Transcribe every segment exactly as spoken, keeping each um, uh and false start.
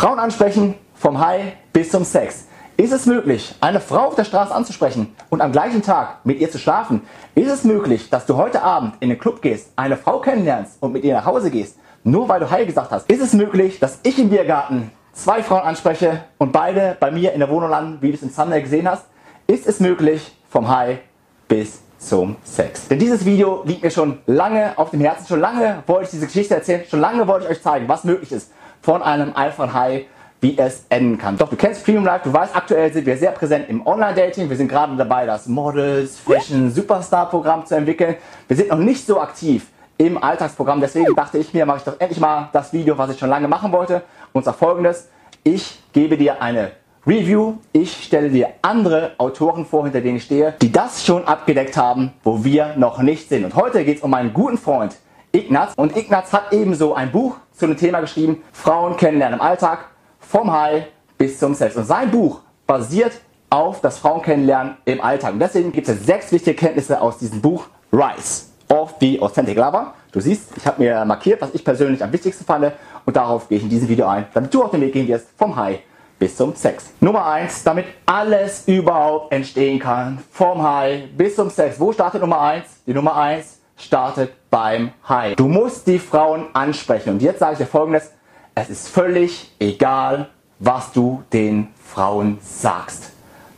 Frauen ansprechen, vom High bis zum Sex. Ist es möglich, eine Frau auf der Straße anzusprechen und am gleichen Tag mit ihr zu schlafen? Ist es möglich, dass du heute Abend in den Club gehst, eine Frau kennenlernst und mit ihr nach Hause gehst, nur weil du Hi gesagt hast? Ist es möglich, dass ich im Biergarten zwei Frauen anspreche und beide bei mir in der Wohnung landen, wie du es im Thumbnail gesehen hast? Ist es möglich, vom Hi bis zum Sex? Denn dieses Video liegt mir schon lange auf dem Herzen. Schon lange wollte ich diese Geschichte erzählen, schon lange wollte ich euch zeigen, was möglich ist von einem einfachen Hi, wie es enden kann. Doch du kennst Premium Life, du weißt, aktuell sind wir sehr präsent im Online-Dating. Wir sind gerade dabei, das Models, Fashion, Superstar-Programm zu entwickeln. Wir sind noch nicht so aktiv im Alltagsprogramm. Deswegen dachte ich mir, mache ich doch endlich mal das Video, was ich schon lange machen wollte. Und zwar folgendes: Ich gebe dir eine Review. Ich stelle dir andere Autoren vor, hinter denen ich stehe, die das schon abgedeckt haben, wo wir noch nicht sind. Und heute geht es um meinen guten Freund Ignaz. Und Ignaz hat ebenso ein Buch zu dem Thema geschrieben: Frauen kennenlernen im Alltag, vom High bis zum Sex. Und sein Buch basiert auf das Frauen kennenlernen im Alltag. Und deswegen gibt es sechs wichtige Kenntnisse aus diesem Buch Rise of the Authentic Lover. Du siehst, ich habe mir markiert, was ich persönlich am wichtigsten fand, und darauf gehe ich in diesem Video ein, damit du auf den Weg gehen wirst vom High bis zum Sex. Nummer eins, damit alles überhaupt entstehen kann, vom High bis zum Sex. Wo startet Nummer eins? Die Nummer eins startet beim High. Du musst die Frauen ansprechen. Und jetzt sage ich dir Folgendes: Es ist völlig egal, was du den Frauen sagst.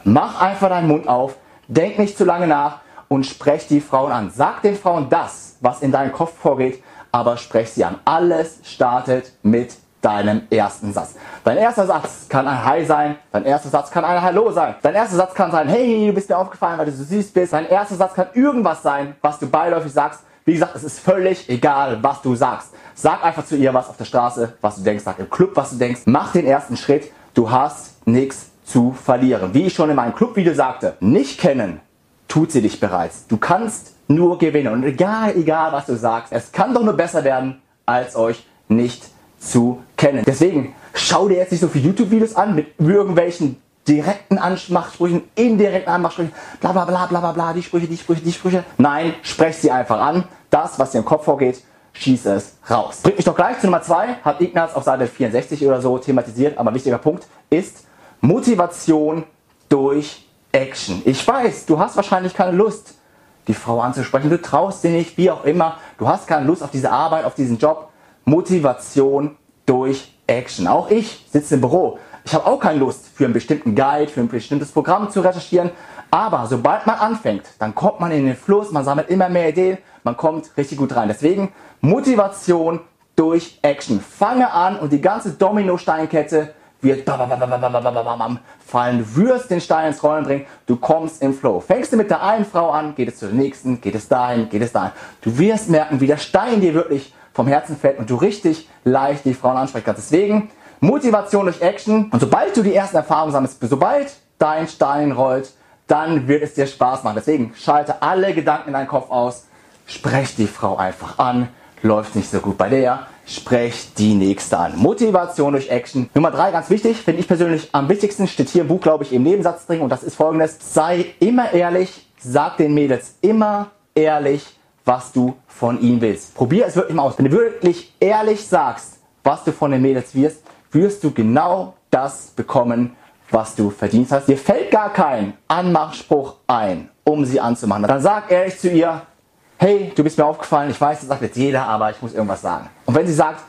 Mach einfach deinen Mund auf, denk nicht zu lange nach und sprech die Frauen an. Sag den Frauen das, was in deinem Kopf vorgeht, aber sprech sie an. Alles startet mit deinem ersten Satz. Dein erster Satz kann ein Hi sein, dein erster Satz kann ein Hallo sein, dein erster Satz kann sein, hey, du bist mir aufgefallen, weil du so süß bist. Dein erster Satz kann irgendwas sein, was du beiläufig sagst. Wie gesagt, es ist völlig egal, was du sagst. Sag einfach zu ihr was auf der Straße, was du denkst. Sag im Club, was du denkst. Mach den ersten Schritt. Du hast nichts zu verlieren. Wie ich schon in meinem Club-Video sagte, nicht kennen tut sie dich bereits. Du kannst nur gewinnen. Und egal, egal, was du sagst, es kann doch nur besser werden, als euch nicht zu kennen. Deswegen schau dir jetzt nicht so viele YouTube-Videos an mit irgendwelchen direkten Anmachsprüchen, indirekten Anmachsprüchen, bla bla bla bla bla, die Sprüche, die Sprüche, die Sprüche. Nein, sprech sie einfach an. Das, was dir im Kopf vorgeht, schieß es raus. Bringt mich doch gleich zu Nummer zwei, hat Ignaz auf Seite vierundsechzig oder so thematisiert, aber ein wichtiger Punkt ist Motivation durch Action. Ich weiß, du hast wahrscheinlich keine Lust, die Frau anzusprechen, du traust dir nicht, wie auch immer, du hast keine Lust auf diese Arbeit, auf diesen Job. Motivation durch Action. Auch ich sitze im Büro. Ich habe auch keine Lust, für einen bestimmten Guide, für ein bestimmtes Programm zu recherchieren. Aber sobald man anfängt, dann kommt man in den Fluss, man sammelt immer mehr Ideen, man kommt richtig gut rein. Deswegen Motivation durch Action. Fange an und die ganze Domino-Steinkette wird fallen. Du wirst den Stein ins Rollen bringen, du kommst im Flow. Fängst du mit der einen Frau an, geht es zur nächsten, geht es dahin, geht es dahin. Du wirst merken, wie der Stein dir wirklich vom Herzen fällt und du richtig leicht die Frauen ansprechen kannst. Deswegen Motivation durch Action. Und sobald du die ersten Erfahrungen sammelst, sobald dein Stein rollt, dann wird es dir Spaß machen. Deswegen schalte alle Gedanken in deinen Kopf aus. Sprech die Frau einfach an. Läuft nicht so gut bei der, sprech die nächste an. Motivation durch Action. Nummer drei, ganz wichtig, finde ich persönlich am wichtigsten, steht hier im Buch, glaube ich, im Nebensatz drin. Und das ist Folgendes: Sei immer ehrlich, sag den Mädels immer ehrlich, was du von ihnen willst. Probier es wirklich mal aus. Wenn du wirklich ehrlich sagst, was du von den Mädels wirst, wirst du genau das bekommen, was du verdient hast. Dir fällt gar kein Anmachspruch ein, um sie anzumachen. Dann sag ehrlich zu ihr: Hey, du bist mir aufgefallen, ich weiß, das sagt jetzt jeder, aber ich muss irgendwas sagen. Und wenn sie sagt,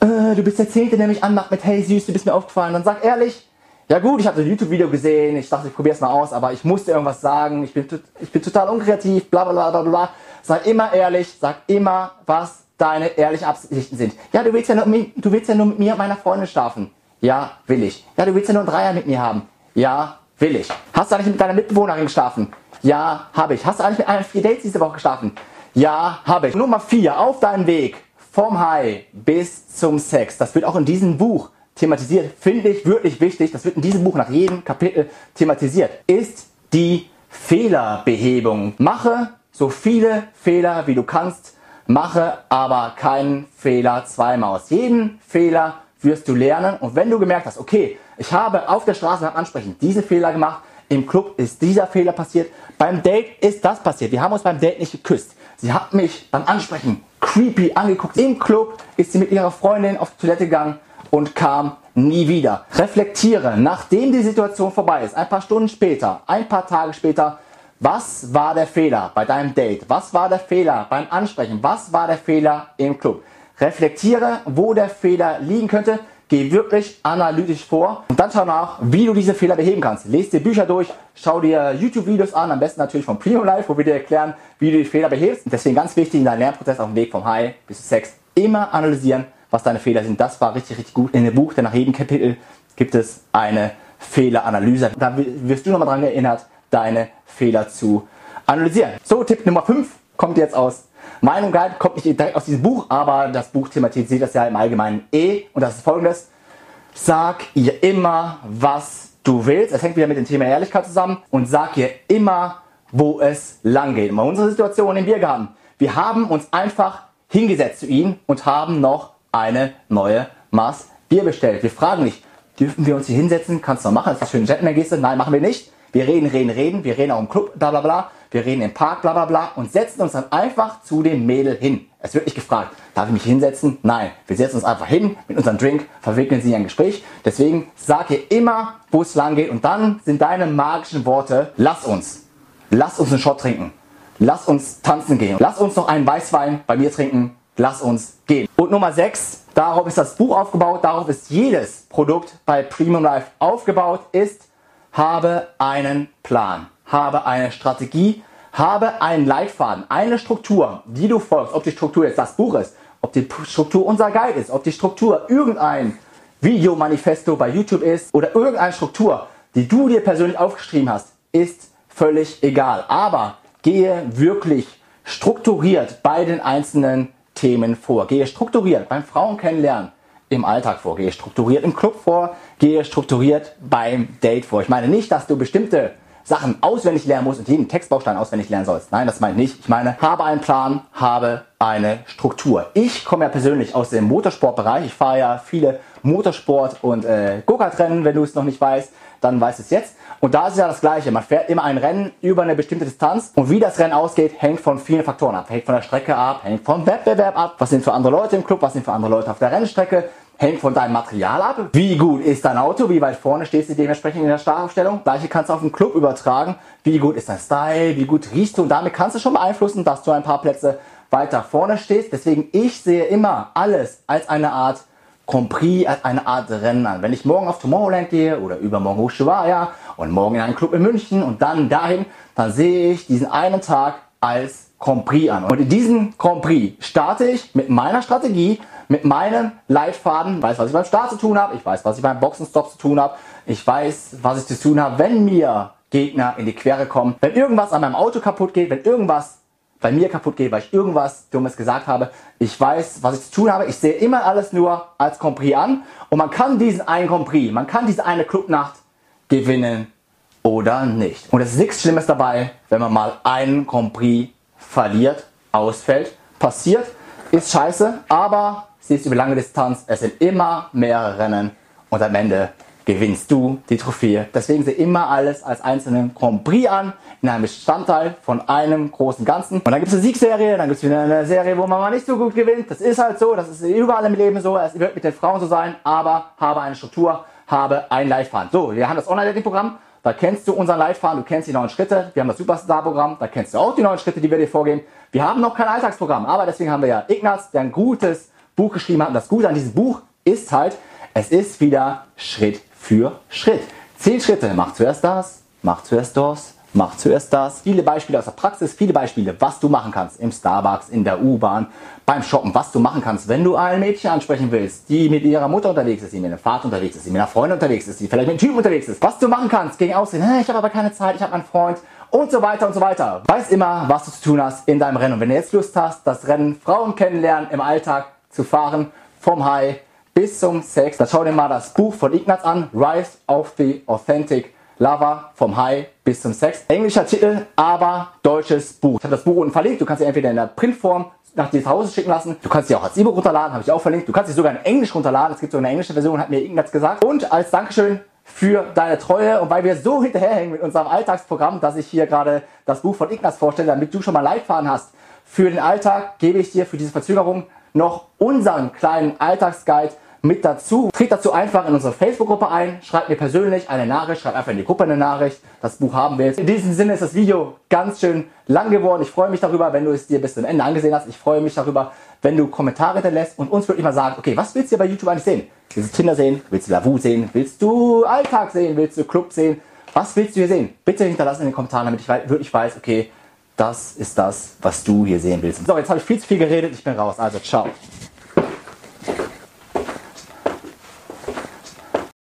äh, du bist der Zehnte, der mich anmacht mit hey süß, du bist mir aufgefallen, dann sag ehrlich: Ja gut, ich habe so ein YouTube-Video gesehen, ich dachte, ich probiere es mal aus, aber ich musste irgendwas sagen, ich bin, ich bin total unkreativ, bla bla bla bla. Sei immer ehrlich, sag immer, was deine ehrlichen Absichten sind. Ja, du willst ja nur mit, du willst ja nur mit mir und meiner Freundin schlafen. Ja, will ich. Ja, du willst ja nur einen Dreier mit mir haben. Ja, will ich. Hast du eigentlich mit deiner Mitbewohnerin geschlafen? Ja, habe ich. Hast du eigentlich mit allen vier Dates diese Woche geschlafen? Ja, habe ich. Nummer vier, auf deinem Weg vom High bis zum Sex. Das wird auch in diesem Buch thematisiert, finde ich wirklich wichtig, das wird in diesem Buch nach jedem Kapitel thematisiert, ist die Fehlerbehebung. Mache so viele Fehler, wie du kannst, mache aber keinen Fehler zweimal. Aus jedem Fehler wirst du lernen. Und wenn du gemerkt hast, okay, ich habe auf der Straße beim Ansprechen diesen Fehler gemacht, im Club ist dieser Fehler passiert, beim Date ist das passiert, wir haben uns beim Date nicht geküsst, sie hat mich beim Ansprechen creepy angeguckt, im Club ist sie mit ihrer Freundin auf die Toilette gegangen und kam nie wieder. Reflektiere, nachdem die Situation vorbei ist, ein paar Stunden später, ein paar Tage später, was war der Fehler bei deinem Date? Was war der Fehler beim Ansprechen? Was war der Fehler im Club? Reflektiere, wo der Fehler liegen könnte. Geh wirklich analytisch vor und dann schau nach, wie du diese Fehler beheben kannst. Lest dir Bücher durch, schau dir YouTube-Videos an, am besten natürlich von Premium Life, wo wir dir erklären, wie du die Fehler behebst. Und deswegen ganz wichtig in deinem Lernprozess auf dem Weg vom High bis zu Sex, immer analysieren, was deine Fehler sind. Das war richtig, richtig gut. In dem Buch, denn nach jedem Kapitel gibt es eine Fehleranalyse. Da wirst du nochmal dran erinnert, deine Fehler zu analysieren. So, Tipp Nummer fünf kommt jetzt aus meinem Guide, kommt nicht direkt aus diesem Buch, aber das Buch thematisiert das ja im Allgemeinen eh. Und das ist folgendes: Sag ihr immer, was du willst. Es hängt wieder mit dem Thema Ehrlichkeit zusammen. Und sag ihr immer, wo es lang geht. Und bei unserer Situation im Biergarten, wir haben uns einfach hingesetzt zu ihnen und haben noch eine neue Maß Bier bestellt. Wir fragen nicht, dürfen wir uns hier hinsetzen? Kannst du noch machen? Das ist eine schöne Gentleman-Geste. Nein, machen wir nicht. Wir reden, reden, reden. Wir reden auch im Club, bla bla bla. Wir reden im Park, bla bla bla, und setzen uns dann einfach zu dem Mädel hin. Es wird nicht gefragt, darf ich mich hinsetzen? Nein, wir setzen uns einfach hin mit unserem Drink, verwickeln sie in ein Gespräch. Deswegen sag ihr immer, wo es lang geht, und dann sind deine magischen Worte: Lass uns, lass uns einen Shot trinken, lass uns tanzen gehen, lass uns noch einen Weißwein bei mir trinken, lass uns gehen. Und Nummer sechs, darauf ist das Buch aufgebaut, darauf ist jedes Produkt bei Premium Life aufgebaut, ist: Habe einen Plan. Habe eine Strategie, habe einen Leitfaden, eine Struktur, die du folgst. Ob die Struktur jetzt das Buch ist, ob die Struktur unser Guide ist, ob die Struktur irgendein Videomanifesto bei YouTube ist oder irgendeine Struktur, die du dir persönlich aufgeschrieben hast, ist völlig egal. Aber gehe wirklich strukturiert bei den einzelnen Themen vor. Gehe strukturiert beim Frauen kennenlernen im Alltag vor. Gehe strukturiert im Club vor. Gehe strukturiert beim Date vor. Ich meine nicht, dass du bestimmte Sachen auswendig lernen musst und jeden Textbaustein auswendig lernen sollst. Nein, das meine ich nicht. Ich meine, habe einen Plan, habe eine Struktur. Ich komme ja persönlich aus dem Motorsportbereich. Ich fahre ja viele Motorsport- und äh, Go-Kart-Rennen. Wenn du es noch nicht weißt, dann weißt du es jetzt. Und da ist ja das Gleiche. Man fährt immer ein Rennen über eine bestimmte Distanz. Und wie das Rennen ausgeht, hängt von vielen Faktoren ab. Hängt von der Strecke ab, hängt vom Wettbewerb ab. Was sind für andere Leute im Club, was sind für andere Leute auf der Rennstrecke. Hängt von deinem Material ab. Wie gut ist dein Auto? Wie weit vorne stehst du dementsprechend in der Startaufstellung? Gleiche kannst du auf den Club übertragen. Wie gut ist dein Style? Wie gut riechst du? Und damit kannst du schon beeinflussen, dass du ein paar Plätze weiter vorne stehst. Deswegen, ich sehe immer alles als eine Art Grand Prix, als eine Art Rennen an. Wenn ich morgen auf Tomorrowland gehe oder übermorgen auf Chevalier und morgen in einen Club in München und dann dahin, dann sehe ich diesen einen Tag als Grand Prix an. Und in diesem Grand Prix starte ich mit meiner Strategie, mit meinem Leitfaden. Ich weiß, was ich beim Start zu tun habe. Ich weiß, was ich beim Boxenstopp zu tun habe. Ich weiß, was ich zu tun habe, wenn mir Gegner in die Quere kommen. Wenn irgendwas an meinem Auto kaputt geht, wenn irgendwas bei mir kaputt geht, weil ich irgendwas Dummes gesagt habe. Ich weiß, was ich zu tun habe. Ich sehe immer alles nur als Grand Prix an. Und man kann diesen einen Grand Prix, man kann diese eine Clubnacht gewinnen oder nicht. Und es ist nichts Schlimmes dabei, wenn man mal einen Grand Prix verliert, ausfällt, passiert, ist scheiße, aber sie ist über lange Distanz, es sind immer mehrere Rennen und am Ende gewinnst du die Trophäe. Deswegen sehe immer alles als einzelnen Grand Prix an, in einem Bestandteil von einem großen Ganzen. Und dann gibt es eine Siegserie, dann gibt es wieder eine Serie, wo man mal nicht so gut gewinnt. Das ist halt so, das ist überall im Leben so, es wird mit den Frauen so sein, aber habe eine Struktur, habe ein Leitfaden. So, wir haben das Online-Dating-Programm. Da kennst du unseren Leitfaden, du kennst die neuen Schritte. Wir haben das Superstar-Programm, da kennst du auch die neuen Schritte, die wir dir vorgeben. Wir haben noch kein Alltagsprogramm, aber deswegen haben wir ja Ignaz, der ein gutes Buch geschrieben hat. Und das Gute an diesem Buch ist halt, es ist wieder Schritt für Schritt. Zehn Schritte, mach zuerst das, mach zuerst das, mach zuerst das. Viele Beispiele aus der Praxis, viele Beispiele, was du machen kannst im Starbucks, in der U-Bahn, beim Shoppen, was du machen kannst, wenn du ein Mädchen ansprechen willst, die mit ihrer Mutter unterwegs ist, die mit einem Vater unterwegs ist, die mit einer Freundin unterwegs ist, die vielleicht mit einem Typen unterwegs ist. Was du machen kannst gegen Aussehen, ich habe aber keine Zeit, ich habe einen Freund und so weiter und so weiter. Weiß immer, was du zu tun hast in deinem Rennen. Und wenn du jetzt Lust hast, das Rennen Frauen kennenlernen im Alltag zu fahren, vom High bis zum Sex, dann schau dir mal das Buch von Ignaz an, Rise of the Authentic Lover, vom High bis zum Sex. Englischer Titel, aber deutsches Buch. Ich habe das Buch unten verlinkt, du kannst dir entweder in der Printform nach dir zu Hause schicken lassen. Du kannst sie auch als E-Book runterladen, habe ich auch verlinkt. Du kannst sie sogar in Englisch runterladen. Es gibt so eine englische Version, hat mir Ignaz gesagt. Und als Dankeschön für deine Treue und weil wir so hinterherhängen mit unserem Alltagsprogramm, dass ich hier gerade das Buch von Ignaz vorstelle, damit du schon mal Leitfaden hast für den Alltag, gebe ich dir für diese Verzögerung noch unseren kleinen Alltagsguide mit dazu. Tritt dazu einfach in unsere Facebook-Gruppe ein, schreibt mir persönlich eine Nachricht, schreibt einfach in die Gruppe eine Nachricht. Das Buch haben wir jetzt. In diesem Sinne ist das Video ganz schön lang geworden. Ich freue mich darüber, wenn du es dir bis zum Ende angesehen hast. Ich freue mich darüber, wenn du Kommentare hinterlässt und uns wirklich mal sagst, okay, was willst du bei YouTube eigentlich sehen? Willst du Tinder sehen? Willst du Lavu sehen? Willst du Alltag sehen? Willst du Club sehen? Was willst du hier sehen? Bitte hinterlassen in den Kommentaren, damit ich wirklich weiß, okay, das ist das, was du hier sehen willst. So, jetzt habe ich viel zu viel geredet. Ich bin raus. Also, ciao.